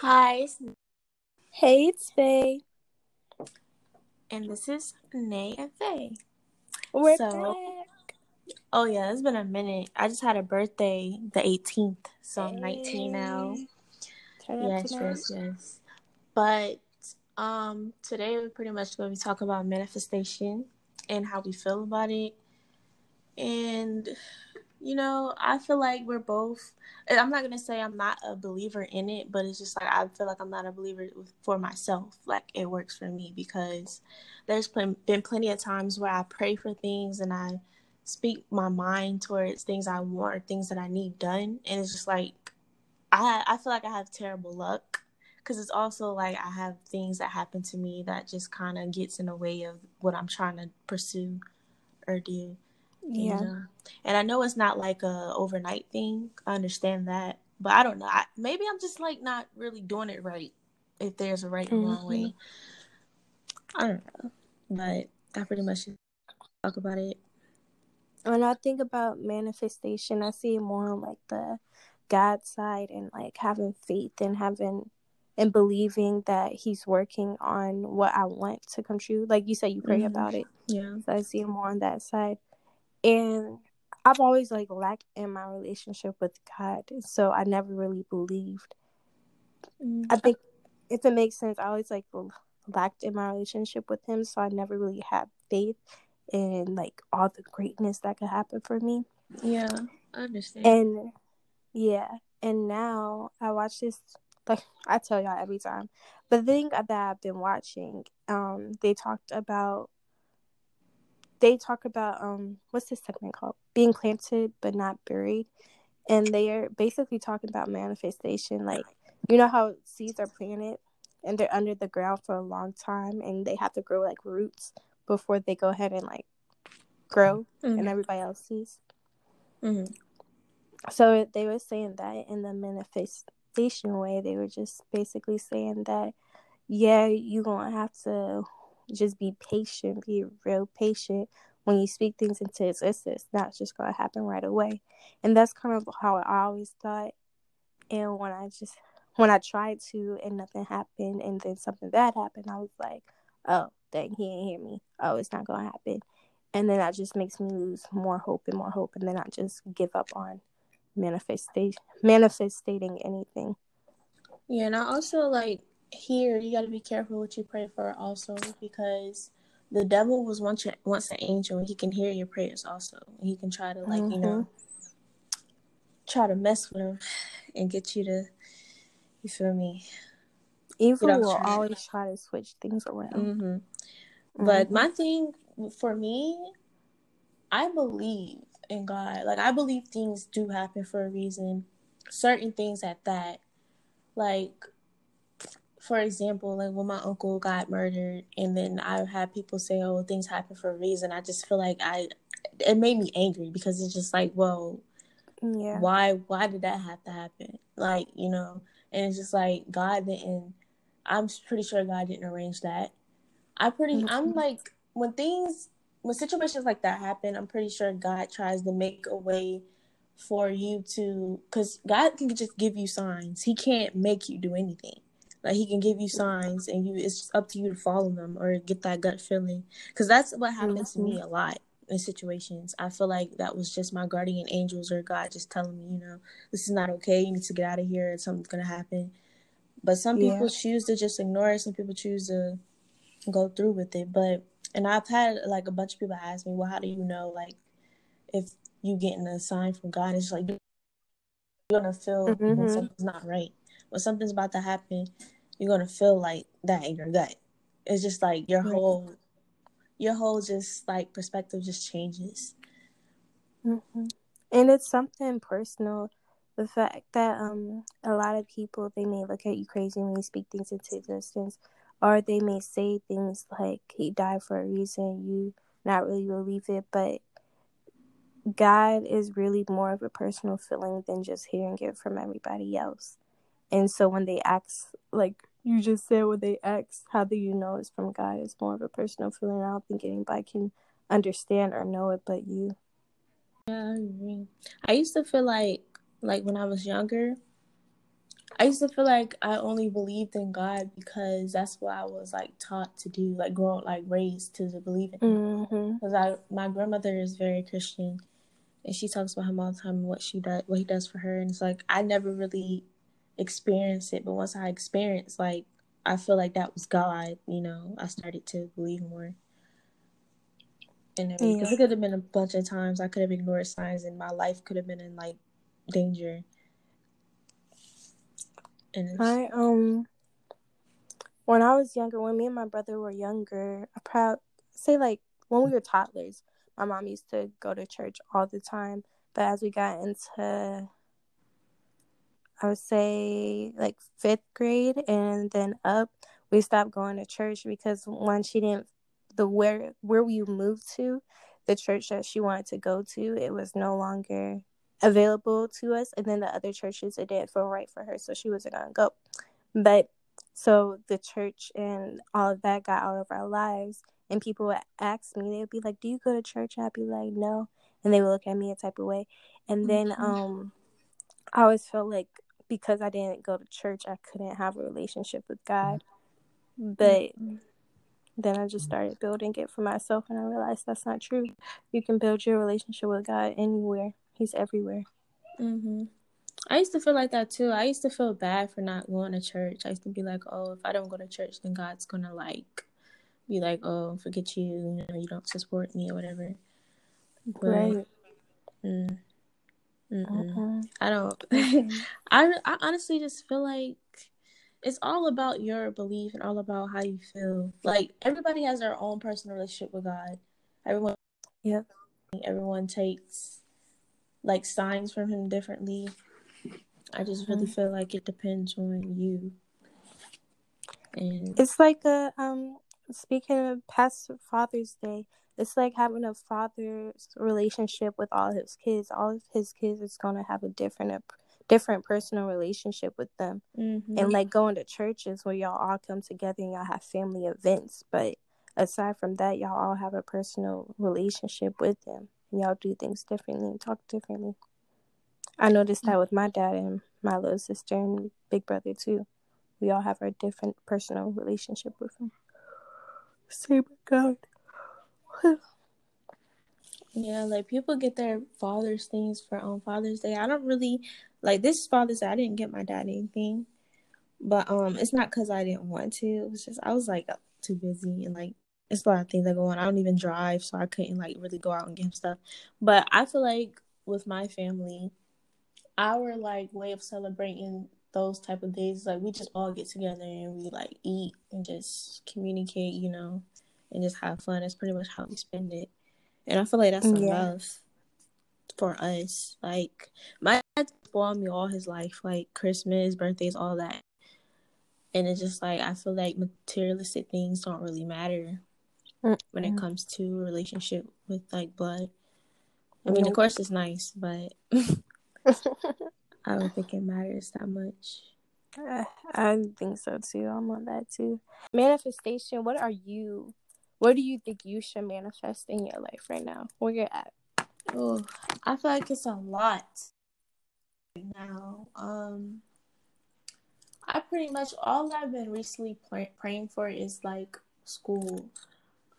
Hi. Hey, it's Faye. And this is Nay and Faye. We're back. Oh, yeah, it's been a minute. I just had a birthday the 18th, so I'm 19 now. Yes. But today we're pretty much going to be talking about manifestation and how we feel about it. And, you know, I feel like we're both, I'm not going to say I'm not a believer in it, but it's just like I feel like I'm not a believer for myself. Like, it works for me because there's been plenty of times where I pray for things and I speak my mind towards things I want or things that I need done. And it's just like, I feel like I have terrible luck because it's also like I have things that happen to me that just kind of gets in the way of what I'm trying to pursue or do. Yeah. And I know it's not like a overnight thing. I understand that. But I don't know. Maybe I'm just like not really doing it right. If there's a right and wrong way. I don't know. But I pretty much talk about it. When I think about manifestation, I see it more on like the God side and like having faith and believing that he's working on what I want to come true. Like you said, you pray about it. Yeah. So I see it more on that side. And I've always like lacked in my relationship with God, so I never really believed. I think if it makes sense, I always like lacked in my relationship with him, so I never really had faith in like all the greatness that could happen for me. Yeah, I understand. And yeah, and now I watch this, like I tell y'all every time, but the thing that I've been watching, they talk about what's this segment called? Being planted but not buried. And they're basically talking about manifestation. Like, you know how seeds are planted and they're under the ground for a long time and they have to grow like roots before they go ahead and like grow and everybody else sees. Mm-hmm. So they were saying that in the manifestation way, they were just basically saying that, yeah, you're going to have to just be patient, be real patient when you speak things into existence. That's just going to happen right away. And that's kind of how I always thought. And when I tried to and nothing happened and then something bad happened, I was like, oh, dang, he ain't hear me. Oh, it's not going to happen. And then that just makes me lose more hope. And then I just give up on manifesting anything. Yeah, and I also like, here you got to be careful what you pray for also, because the devil wants an angel and he can hear your prayers also, and he can try to like try to mess with him and get you to, you feel me, evil will always try to switch things around. But my thing for me, I believe in God. Like, I believe things do happen for a reason, certain things at that. Like, for example, like when my uncle got murdered, and then I had people say, oh, things happen for a reason. I just feel like it made me angry because it's just like, well, yeah, why did that have to happen? Like, you know, and it's just like I'm pretty sure God didn't arrange that. I'm like, when situations like that happen, I'm pretty sure God tries to make a way for you to, because God can just give you signs. He can't make you do anything. Like, he can give you signs, and it's up to you to follow them or get that gut feeling. Because that's what happened to me a lot in situations. I feel like that was just my guardian angels or God just telling me, you know, this is not okay. You need to get out of here. Something's going to happen. But some people choose to just ignore it. Some people choose to go through with it. And I've had, like, a bunch of people ask me, well, how do you know, like, if you getting a sign from God? It's like, you're going to feel when something's not right. When something's about to happen, you're gonna feel like that in your gut. It's just like your whole just like perspective just changes. And it's something personal. The fact that a lot of people, they may look at you crazy when you speak things into existence, or they may say things like he died for a reason. You not really believe it, but God is really more of a personal feeling than just hearing it from everybody else. And so when they ask, like you just said, when they ask, how do you know it's from God? It's more of a personal feeling. I don't think anybody can understand or know it but you. Yeah, I agree. I used to feel like when I was younger, I used to feel like I only believed in God because that's what I was, like, taught to do, like, growing, like, raised to believe in. Because my grandmother is very Christian, and she talks about him all the time and what he does for her. And it's like, I never really experienced it, but once I experienced, like, I feel like that was God, you know. I started to believe more. And because it could have been a bunch of times I could have ignored signs, and my life could have been in, like, danger. When I was younger, when me and my brother were younger, when we were toddlers, my mom used to go to church all the time. But as we got into, I would say, like, 5th grade and then up, we stopped going to church because where we moved to, the church that she wanted to go to, it was no longer available to us, and then the other churches, it didn't feel right for her, so she wasn't gonna go. But so the church and all of that got out of our lives, and people would ask me, they would be like, "Do you go to church?" I'd be like, "No," and they would look at me a type of way. And then I always felt like because I didn't go to church, I couldn't have a relationship with God. But then I just started building it for myself, and I realized that's not true. You can build your relationship with God anywhere. He's everywhere. I used to feel like that, too. I used to feel bad for not going to church. I used to be like, oh, if I don't go to church, then God's going to, like, be like, oh, forget you. You know, you don't support me or whatever. But, right. I don't. I honestly just feel like it's all about your belief and all about how you feel. Like, everybody has their own personal relationship with God. Everyone takes, like, signs from him differently. I just really feel like it depends on you. And it's like speaking of past Father's Day, it's like having a father's relationship with all his kids. All of his kids is going to have a different personal relationship with them. And, like, going to churches where y'all all come together and y'all have family events. But aside from that, y'all all have a personal relationship with them. Y'all do things differently and talk differently. I noticed that with my dad and my little sister and big brother, too. We all have our different personal relationship with him. Super God. Yeah, like, people get their father's things for on Father's Day. I don't really, like, this Father's Day, I didn't get my dad anything. But it's not because I didn't want to. It was just, I was, like, too busy, and, like, it's a lot of things that go on. I don't even drive, so I couldn't, like, really go out and get him stuff. But I feel like with my family, our, like, way of celebrating those type of days is, like, we just all get together and we, like, eat and just communicate, you know, and just have fun. That's pretty much how we spend it. And I feel like that's love for us. Like, my dad spoiled me all his life, like, Christmas, birthdays, all that. And it's just, like, I feel like materialistic things don't really matter when it comes to relationship with, like, blood. I mean, of course it's nice, but I don't think it matters that much. I think so, too. I'm on that, too. Manifestation, what do you think you should manifest in your life right now? Where you're at? Oh, I feel like it's a lot right now. I pretty much, all I've been recently praying for is, like, school.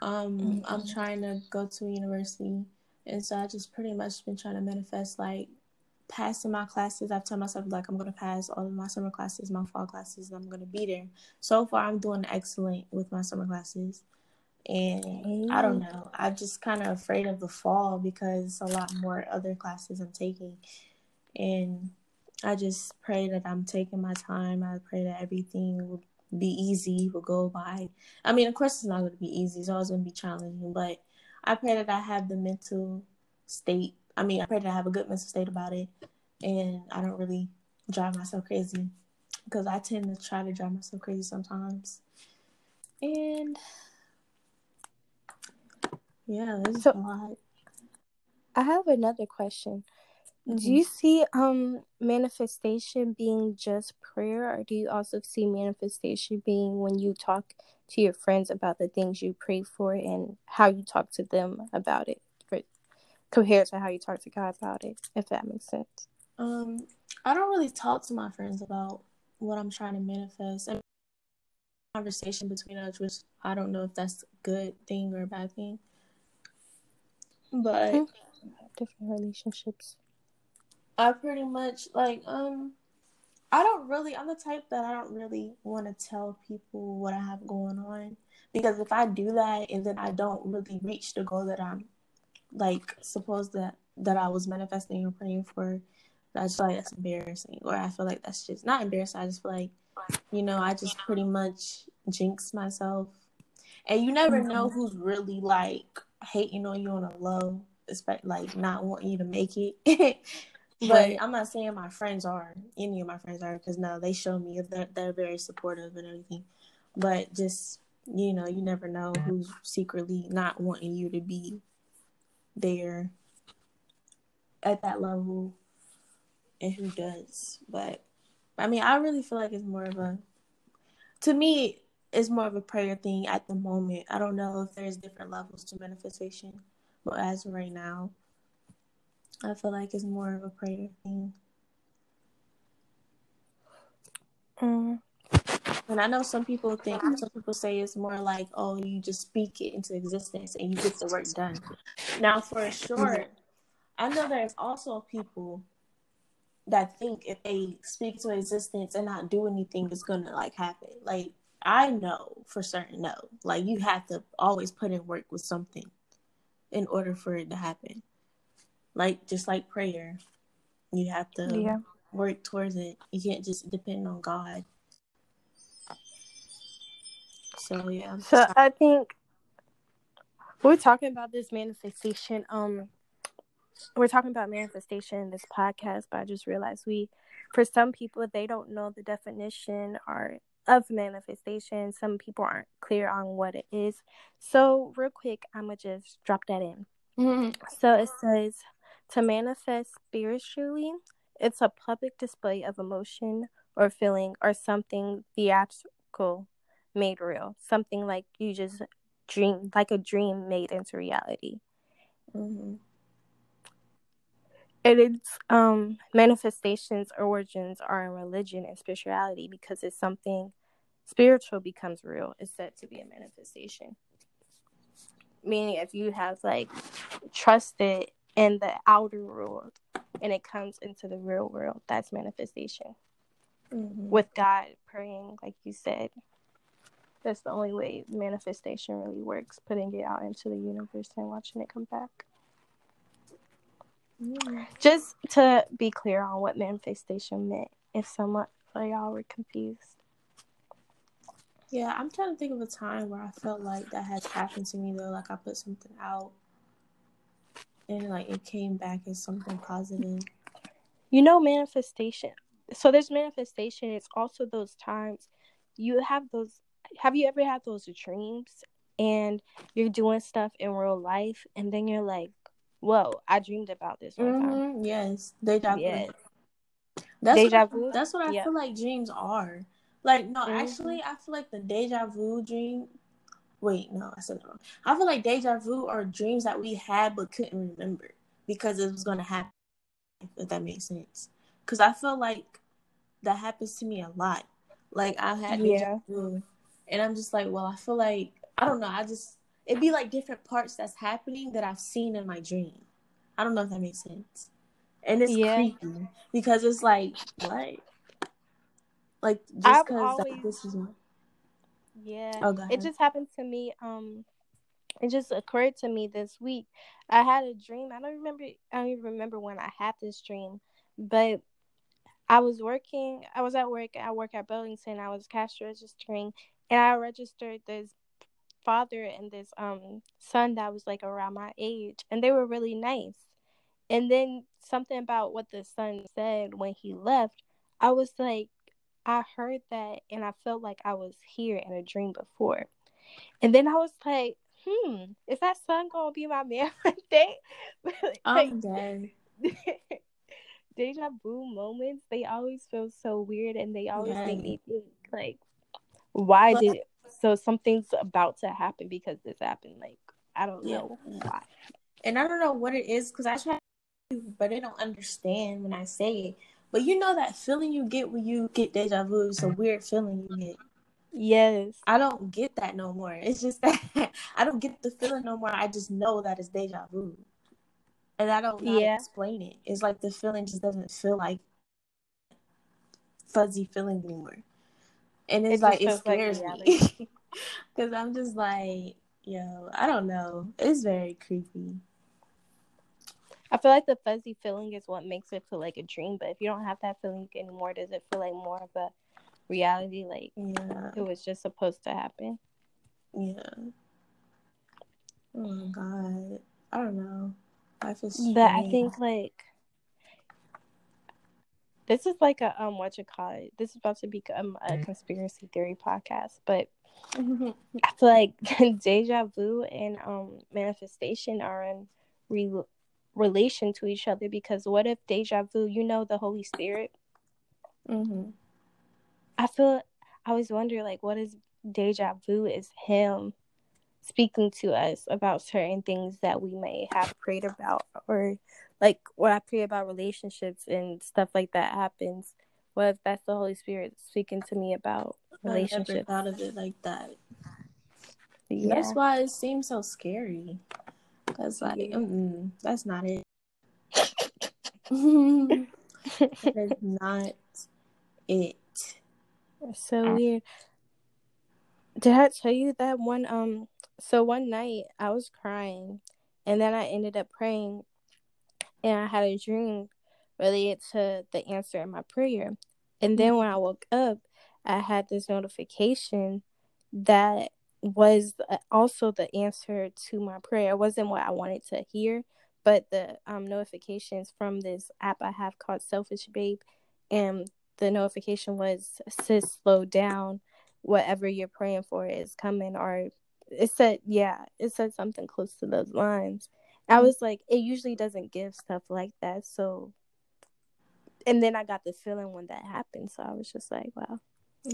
I'm trying to go to a university, and so I just pretty much been trying to manifest, like, passing my classes. I've told myself, like, I'm going to pass all of my summer classes, my fall classes, and I'm going to be there. So far, I'm doing excellent with my summer classes, and I don't know, I'm just kind of afraid of the fall because a lot more other classes I'm taking, and I just pray that I'm taking my time. I pray that everything will be easy, will go by. I mean, of course it's not going to be easy, it's always going to be challenging, but I pray that I have the mental state. I mean, I pray that I have a good mental state about it, and I don't really drive myself crazy, because I tend to try to drive myself crazy sometimes. And yeah, it's a lot. I have another question. Do you see manifestation being just prayer, or do you also see manifestation being when you talk to your friends about the things you pray for and how you talk to them about it, compared to how you talk to God about it, if that makes sense? I don't really talk to my friends about what I'm trying to manifest. And conversation between us, which I don't know if that's a good thing or a bad thing. But different relationships. I pretty much like I'm the type that I don't really want to tell people what I have going on, because if I do that and then I don't really reach the goal that I'm like supposed that I was manifesting or praying for, I just feel like that's embarrassing, or I feel like that's just not embarrassing. I just feel like, you know, I just pretty much jinx myself, and you never know who's really like hating on you on a low, like not wanting you to make it. But I'm not saying my friends are, any of my friends are, because no, they show me that they're very supportive and everything. But just, you know, you never know who's secretly not wanting you to be there at that level and who does. But I mean, I really feel like it's more of a, to me, it's more of a prayer thing at the moment. I don't know if there's different levels to manifestation, but as of right now, I feel like it's more of a prayer thing. And I know some people say it's more like, oh, you just speak it into existence and you get the work done. Now, for sure, I know there's also people that think if they speak to existence and not do anything, it's going to like happen. Like, I know for certain, no. Like, you have to always put in work with something in order for it to happen. Like, just like prayer, you have to work towards it. You can't just depend on God. So, yeah. So, I think we're talking about this manifestation. We're talking about manifestation in this podcast, but I just realized for some people, they don't know the definition of manifestation. Some people aren't clear on what it is. So, real quick, I'm going to just drop that in. So it says, to manifest spiritually, it's a public display of emotion or feeling or something theatrical made real. Something like you just dream, like a dream made into reality. And it's manifestation's origins are in religion and spirituality, because it's something spiritual becomes real. It's said to be a manifestation. Meaning, if you have like trusted in the outer world and it comes into the real world, that's manifestation. With God, praying, like you said, that's the only way manifestation really works, putting it out into the universe and watching it come back. Just to be clear on what manifestation meant, if someone of y'all were confused. Yeah, I'm trying to think of a time where I felt like that has happened to me, though. Like, I put something out, and, like, it came back as something positive. You know, manifestation. So, there's manifestation. It's also those times you have those. Have you ever had those dreams, and you're doing stuff in real life, and then you're like, whoa, I dreamed about this one time. Yes, deja vu. Yes. That's what I feel like dreams are. Like, no, actually, I feel like the deja vu dream... Wait, no, I said it wrong. I feel like deja vu are dreams that we had but couldn't remember because it was going to happen, if that makes sense. Because I feel like that happens to me a lot. Like, I had deja vu, and I'm just like, well, I feel like... I don't know, it'd be like different parts that's happening that I've seen in my dream. I don't know if that makes sense. And it's creepy because it's like, what? Like, just because this is one. Yeah. Oh, it just happened to me. It just occurred to me this week. I had a dream. I don't even remember when I had this dream. But I was working. I was at work. I work at Burlington. I was cash registering. And I registered this father and this son that was, like, around my age. And they were really nice. And then something about what the son said when he left, I was like, I heard that, and I felt like I was here in a dream before. And then I was like, is that son going to be my man one day? I'm done. Deja vu moments, they always feel so weird, and they always make me think, like, why did it? So something's about to happen because this happened. Like, I don't know why. And I don't know what it is, because I try to, but they don't understand when I say it. But you know that feeling you get when you get deja vu? It's a weird feeling you get. Yes. I don't get that no more. It's just that I don't get the feeling no more. I just know that it's deja vu. And I don't know how to explain it. It's like the feeling just doesn't feel like fuzzy feeling anymore. And it's like, it scares me. Because I'm just like, yo, I don't know. It's very creepy. I feel like the fuzzy feeling is what makes it feel like a dream. But if you don't have that feeling anymore, does it feel like more of a reality? Like, it was just supposed to happen? Yeah. Oh, my God. I don't know. Life is strange. But I think, like, this is like a, this is about to become a conspiracy theory podcast. But I feel like deja vu and manifestation are in relation to each other, because what if deja vu, you know, the Holy Spirit? I always wonder, like, what is deja vu? Is him speaking to us about certain things that we may have prayed about, or like when I pray about relationships and stuff like that happens, what if that's the Holy Spirit speaking to me about relationships? I never thought of it like that. Yeah. That's why it seems so scary. That's like, that's not it. That's not it. That's so weird. Did I tell you that one? So one night I was crying, and then I ended up praying, and I had a dream related to the answer in my prayer. And then when I woke up, I had this notification that was also the answer to my prayer. It wasn't what I wanted to hear, but the notifications from this app I have called Selfish Babe, and the notification was, "Sis, slow down. Whatever you're praying for is coming." Or it said, it said something close to those lines. I was like, it usually doesn't give stuff like that. So, and then I got the feeling when that happened. So I was just like, wow.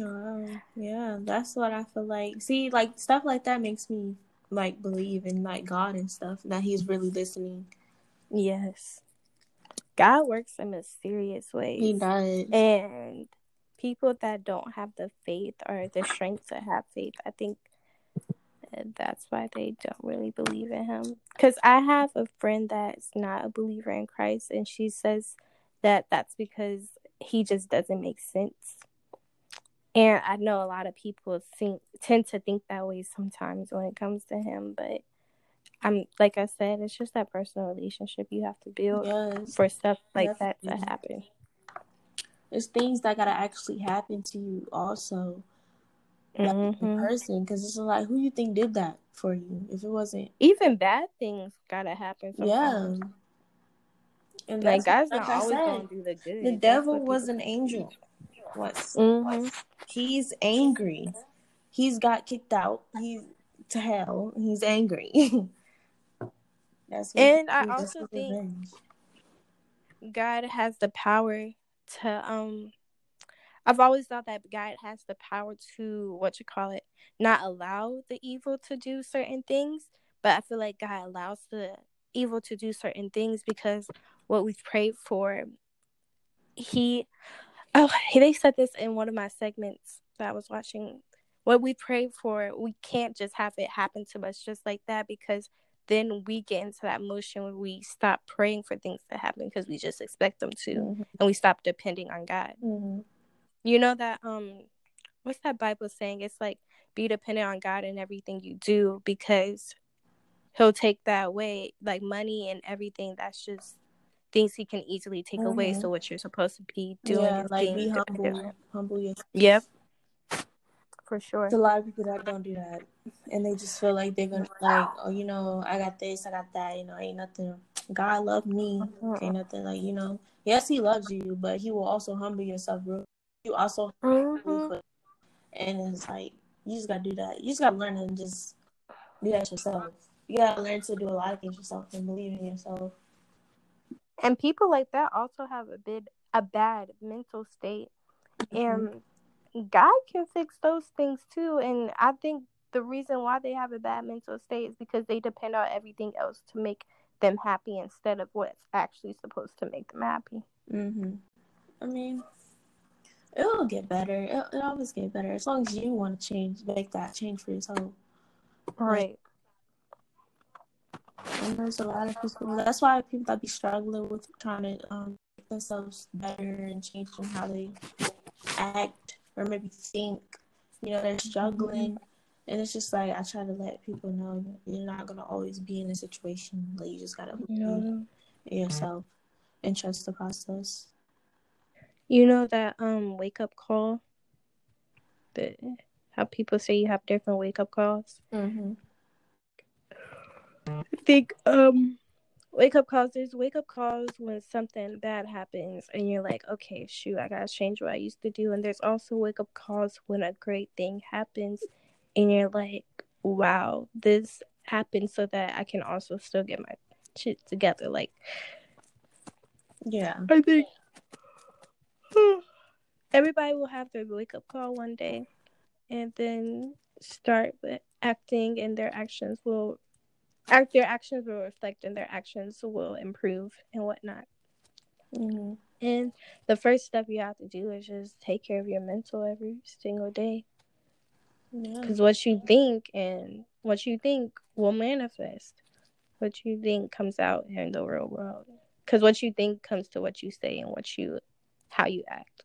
Oh, yeah, that's what I feel like. See, like, stuff like that makes me, like, believe in, like, God and stuff, that he's really listening. Yes. God works in mysterious ways. He does. And people that don't have the faith or the strength to have faith, I think that's why they don't really believe in him. Because I have a friend that's not a believer in Christ, and she says that that's because he just doesn't make sense. And I know a lot of people tend to think that way sometimes when it comes to him. But like I said, it's just that personal relationship you have to build for stuff like that to happen. There's things that gotta actually happen to you also, like, in person. Because it's like, who you think did that for you? If it wasn't, even bad things gotta happen sometimes. Yeah, and like God's not always gonna do the good. The devil was an angel. He's angry. He's got kicked out. He's to hell. He's angry. That's what, and I also think revenge. God has the power to I've always thought that God has the power to not allow the evil to do certain things, but I feel like God allows the evil to do certain things because what we've prayed for, they said this in one of my segments that I was watching. What we pray for, we can't just have it happen to us just like that, because then we get into that motion where we stop praying for things to happen because we just expect them to, and we stop depending on God. You know that, what's that Bible saying? It's like, be dependent on God in everything you do, because he'll take that away, like money and everything. That's just things he can easily take away. So what you're supposed to be doing is like, be humble yourself. Yep, for sure. There's a lot of people that don't do that, and they just feel like they're gonna, like, oh, you know, I got this, I got that, you know, ain't nothing. God love me, ain't nothing. Like, you know, yes, he loves you, but he will also humble yourself. You also, and it's like, you just gotta do that. You just gotta learn and just do that yourself. You gotta learn to do a lot of things yourself and believe in yourself. And people like that also have a bad mental state. And God can fix those things too. And I think the reason why they have a bad mental state is because they depend on everything else to make them happy instead of what's actually supposed to make them happy. I mean, it'll get better. It'll always get better as long as you want to change, make that change for yourself. Right. And there's a lot of people. That's why people that be struggling with trying to make themselves better and changing how they act or maybe think. You know, they're struggling. And it's just like I try to let people know you're not going to always be in a situation. Like, you just got to be yourself and trust the process. You know that wake-up call? How people say you have different wake-up calls? Mm-hmm. I think wake-up calls, there's wake-up calls when something bad happens and you're like, okay, shoot, I got to change what I used to do. And there's also wake-up calls when a great thing happens and you're like, wow, this happened so that I can also still get my shit together. Like, yeah. I think everybody will have their wake-up call one day and then start with acting, and their actions will reflect and their actions will improve and whatnot. Mm-hmm. And the first step you have to do is just take care of your mental every single day. Because what you think will manifest. What you think comes out in the real world. Because what you think comes to what you say and how you act.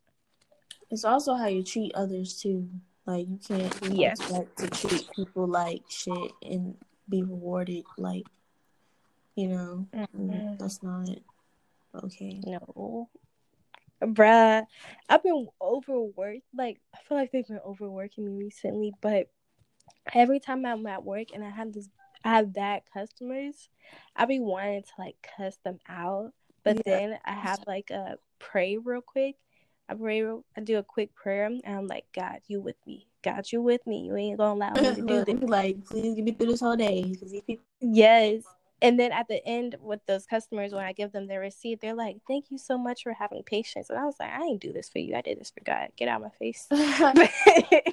It's also how you treat others too. Like, you can't expect to treat people like shit and be rewarded. Like, you know, that's not okay. No. Bruh, I've been overworked. Like, I feel like they've been overworking me recently. But every time I'm at work and I have bad customers, I be wanting to like cuss them out. But then I have like a pray real quick. I do a quick prayer, and I'm like, God, you with me. God, you with me. You ain't gonna allow me to do this. Like, please get me through this whole day. Yes. And then at the end with those customers, when I give them their receipt, they're like, thank you so much for having patience. And I was like, I ain't do this for you. I did this for God. Get out of my face.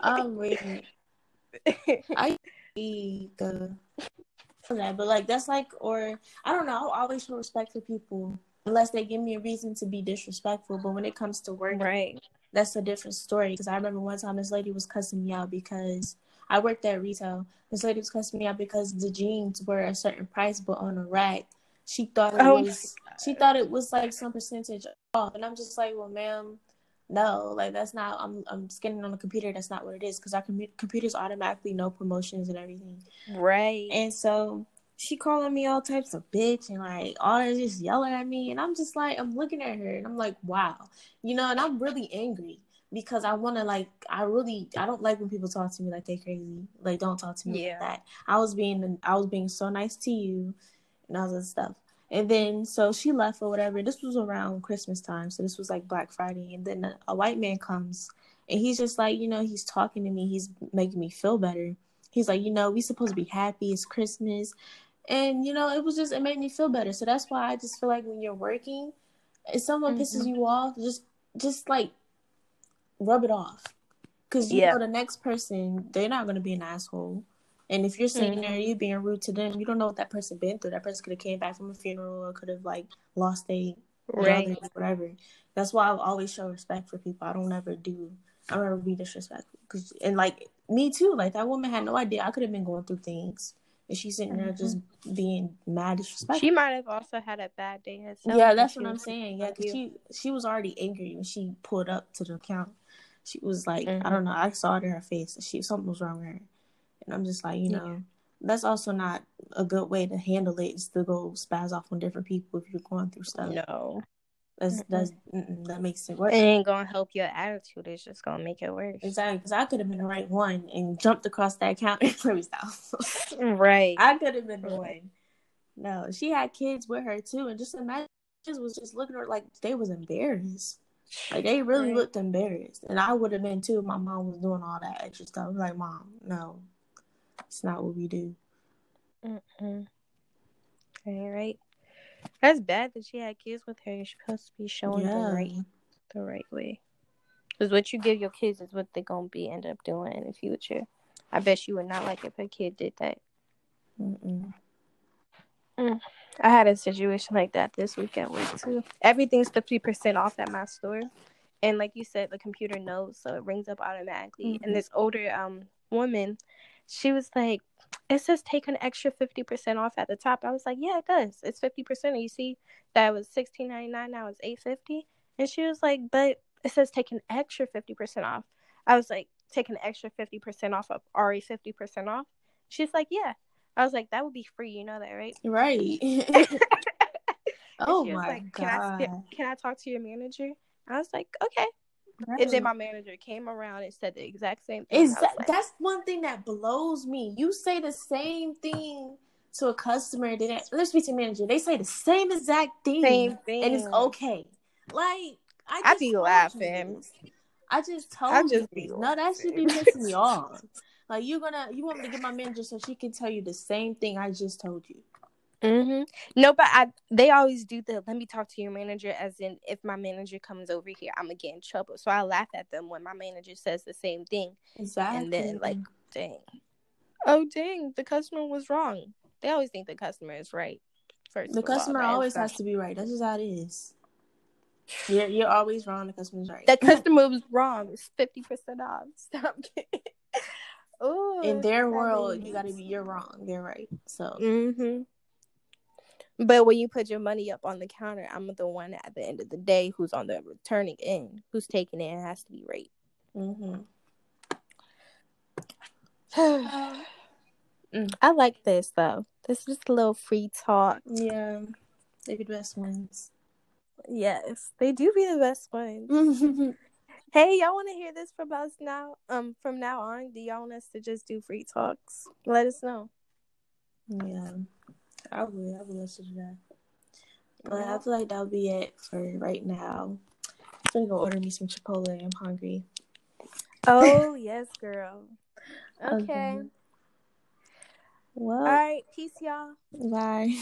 I'm waiting. I be for that. But like, that's like, or I don't know. I always show respect for people unless they give me a reason to be disrespectful. But when it comes to work, that's a different story. Because I remember one time this lady was cussing me out because I worked at retail. This lady was cussing me out because the jeans were a certain price, but on a rack, she thought it was like some percentage off. And I'm just like, well, ma'am, no, like that's not. I'm scanning on the computer. That's not what it is, because our computers automatically know promotions and everything. Right. And so she calling me all types of bitch and like all that, just yelling at me. And I'm just like, I'm looking at her and I'm like, wow, you know. And I'm really angry. Because I want to, like, I don't like when people talk to me like they crazy. Like, don't talk to me like that. I was being so nice to you and all that stuff. And then, so she left or whatever. This was around Christmas time. So this was, like, Black Friday. And then a white man comes. And he's just like, you know, he's talking to me. He's making me feel better. He's like, you know, we supposed to be happy. It's Christmas. And, you know, it made me feel better. So that's why I just feel like when you're working, if someone pisses you off, just like, rub it off, because you know the next person, they're not going to be an asshole. And if you're sitting there, you're being rude to them, you don't know what that person been through. That person could have came back from a funeral or could have like lost their brother, whatever. That's why I always show respect for people. I don't ever be disrespectful, and like me too, like that woman had no idea I could have been going through things, and she's sitting there just being mad disrespectful. She might have also had a bad day herself. Yeah, that's what I'm saying. Yeah, because she was already angry when she pulled up to the account. She was like, I don't know, I saw it in her face that something was wrong with her. And I'm just like, you know, that's also not a good way to handle it, is to go spaz off on different people if you're going through stuff. No. That makes it worse. It ain't going to help your attitude. It's just going to make it worse. Exactly. Because I could have been the right one and jumped across that counter and closed out. Right. I could have been the one. No, she had kids with her too. And just imagine, kids was just looking at her like they was embarrassed. Like, they really looked embarrassed. And I would have been, too, if my mom was doing all that extra stuff. I was like, Mom, no. It's not what we do. All right. That's bad that she had kids with her. You're supposed to be showing the right way. Because what you give your kids is what they're going to end up doing in the future. I bet she would not like if her kid did that. I had a situation like that this week at work, too. Everything's 50% off at my store. And like you said, the computer knows, so it rings up automatically. Mm-hmm. And this older woman, she was like, it says take an extra 50% off at the top. I was like, yeah, it does. It's 50%. And you see that it was $16.99, now it's $8.50. And she was like, but it says take an extra 50% off. I was like, take an extra 50% off of already 50% off? She's like, yeah. I was like, that would be free. You know that, right? Right. Oh, my like, God. Can I talk to your manager? I was like, okay. Right. And then my manager came around and said the exact same thing. That's one thing that blows me. You say the same thing to a customer. Let's speak to your manager. They say the same exact thing. Same thing. And it's okay. Like, I be laughing. I just told you. No, that should be pissing me off. Like, you want me to get my manager so she can tell you the same thing I just told you. Mm-hmm. No, but they always do the let me talk to your manager as in if my manager comes over here, I'm gonna get in trouble. So I laugh at them when my manager says the same thing. Exactly. And then like, dang. Oh, dang, the customer was wrong. They always think the customer is right. First the customer always has to be right. That's just how it is. You're always wrong. The customer's right. The customer was wrong. It's 50% off. Stop kidding. Ooh, in their world, you gotta be. You're wrong. They're right. So. Mm-hmm. But when you put your money up on the counter, I'm the one at the end of the day who's on the returning end, who's taking it, and has to be right. Mm-hmm. I like this though. This is just a little free talk. Yeah, they're the best ones. Yes, they do be the best ones. Hey, y'all want to hear this from us now? From now on, do y'all want us to just do free talks? Let us know. Yeah, I would listen to that. But I feel like that'll be it for right now. I'm gonna go order me some Chipotle. I'm hungry. Oh yes, girl. Okay. Well, all right. Peace, y'all. Bye.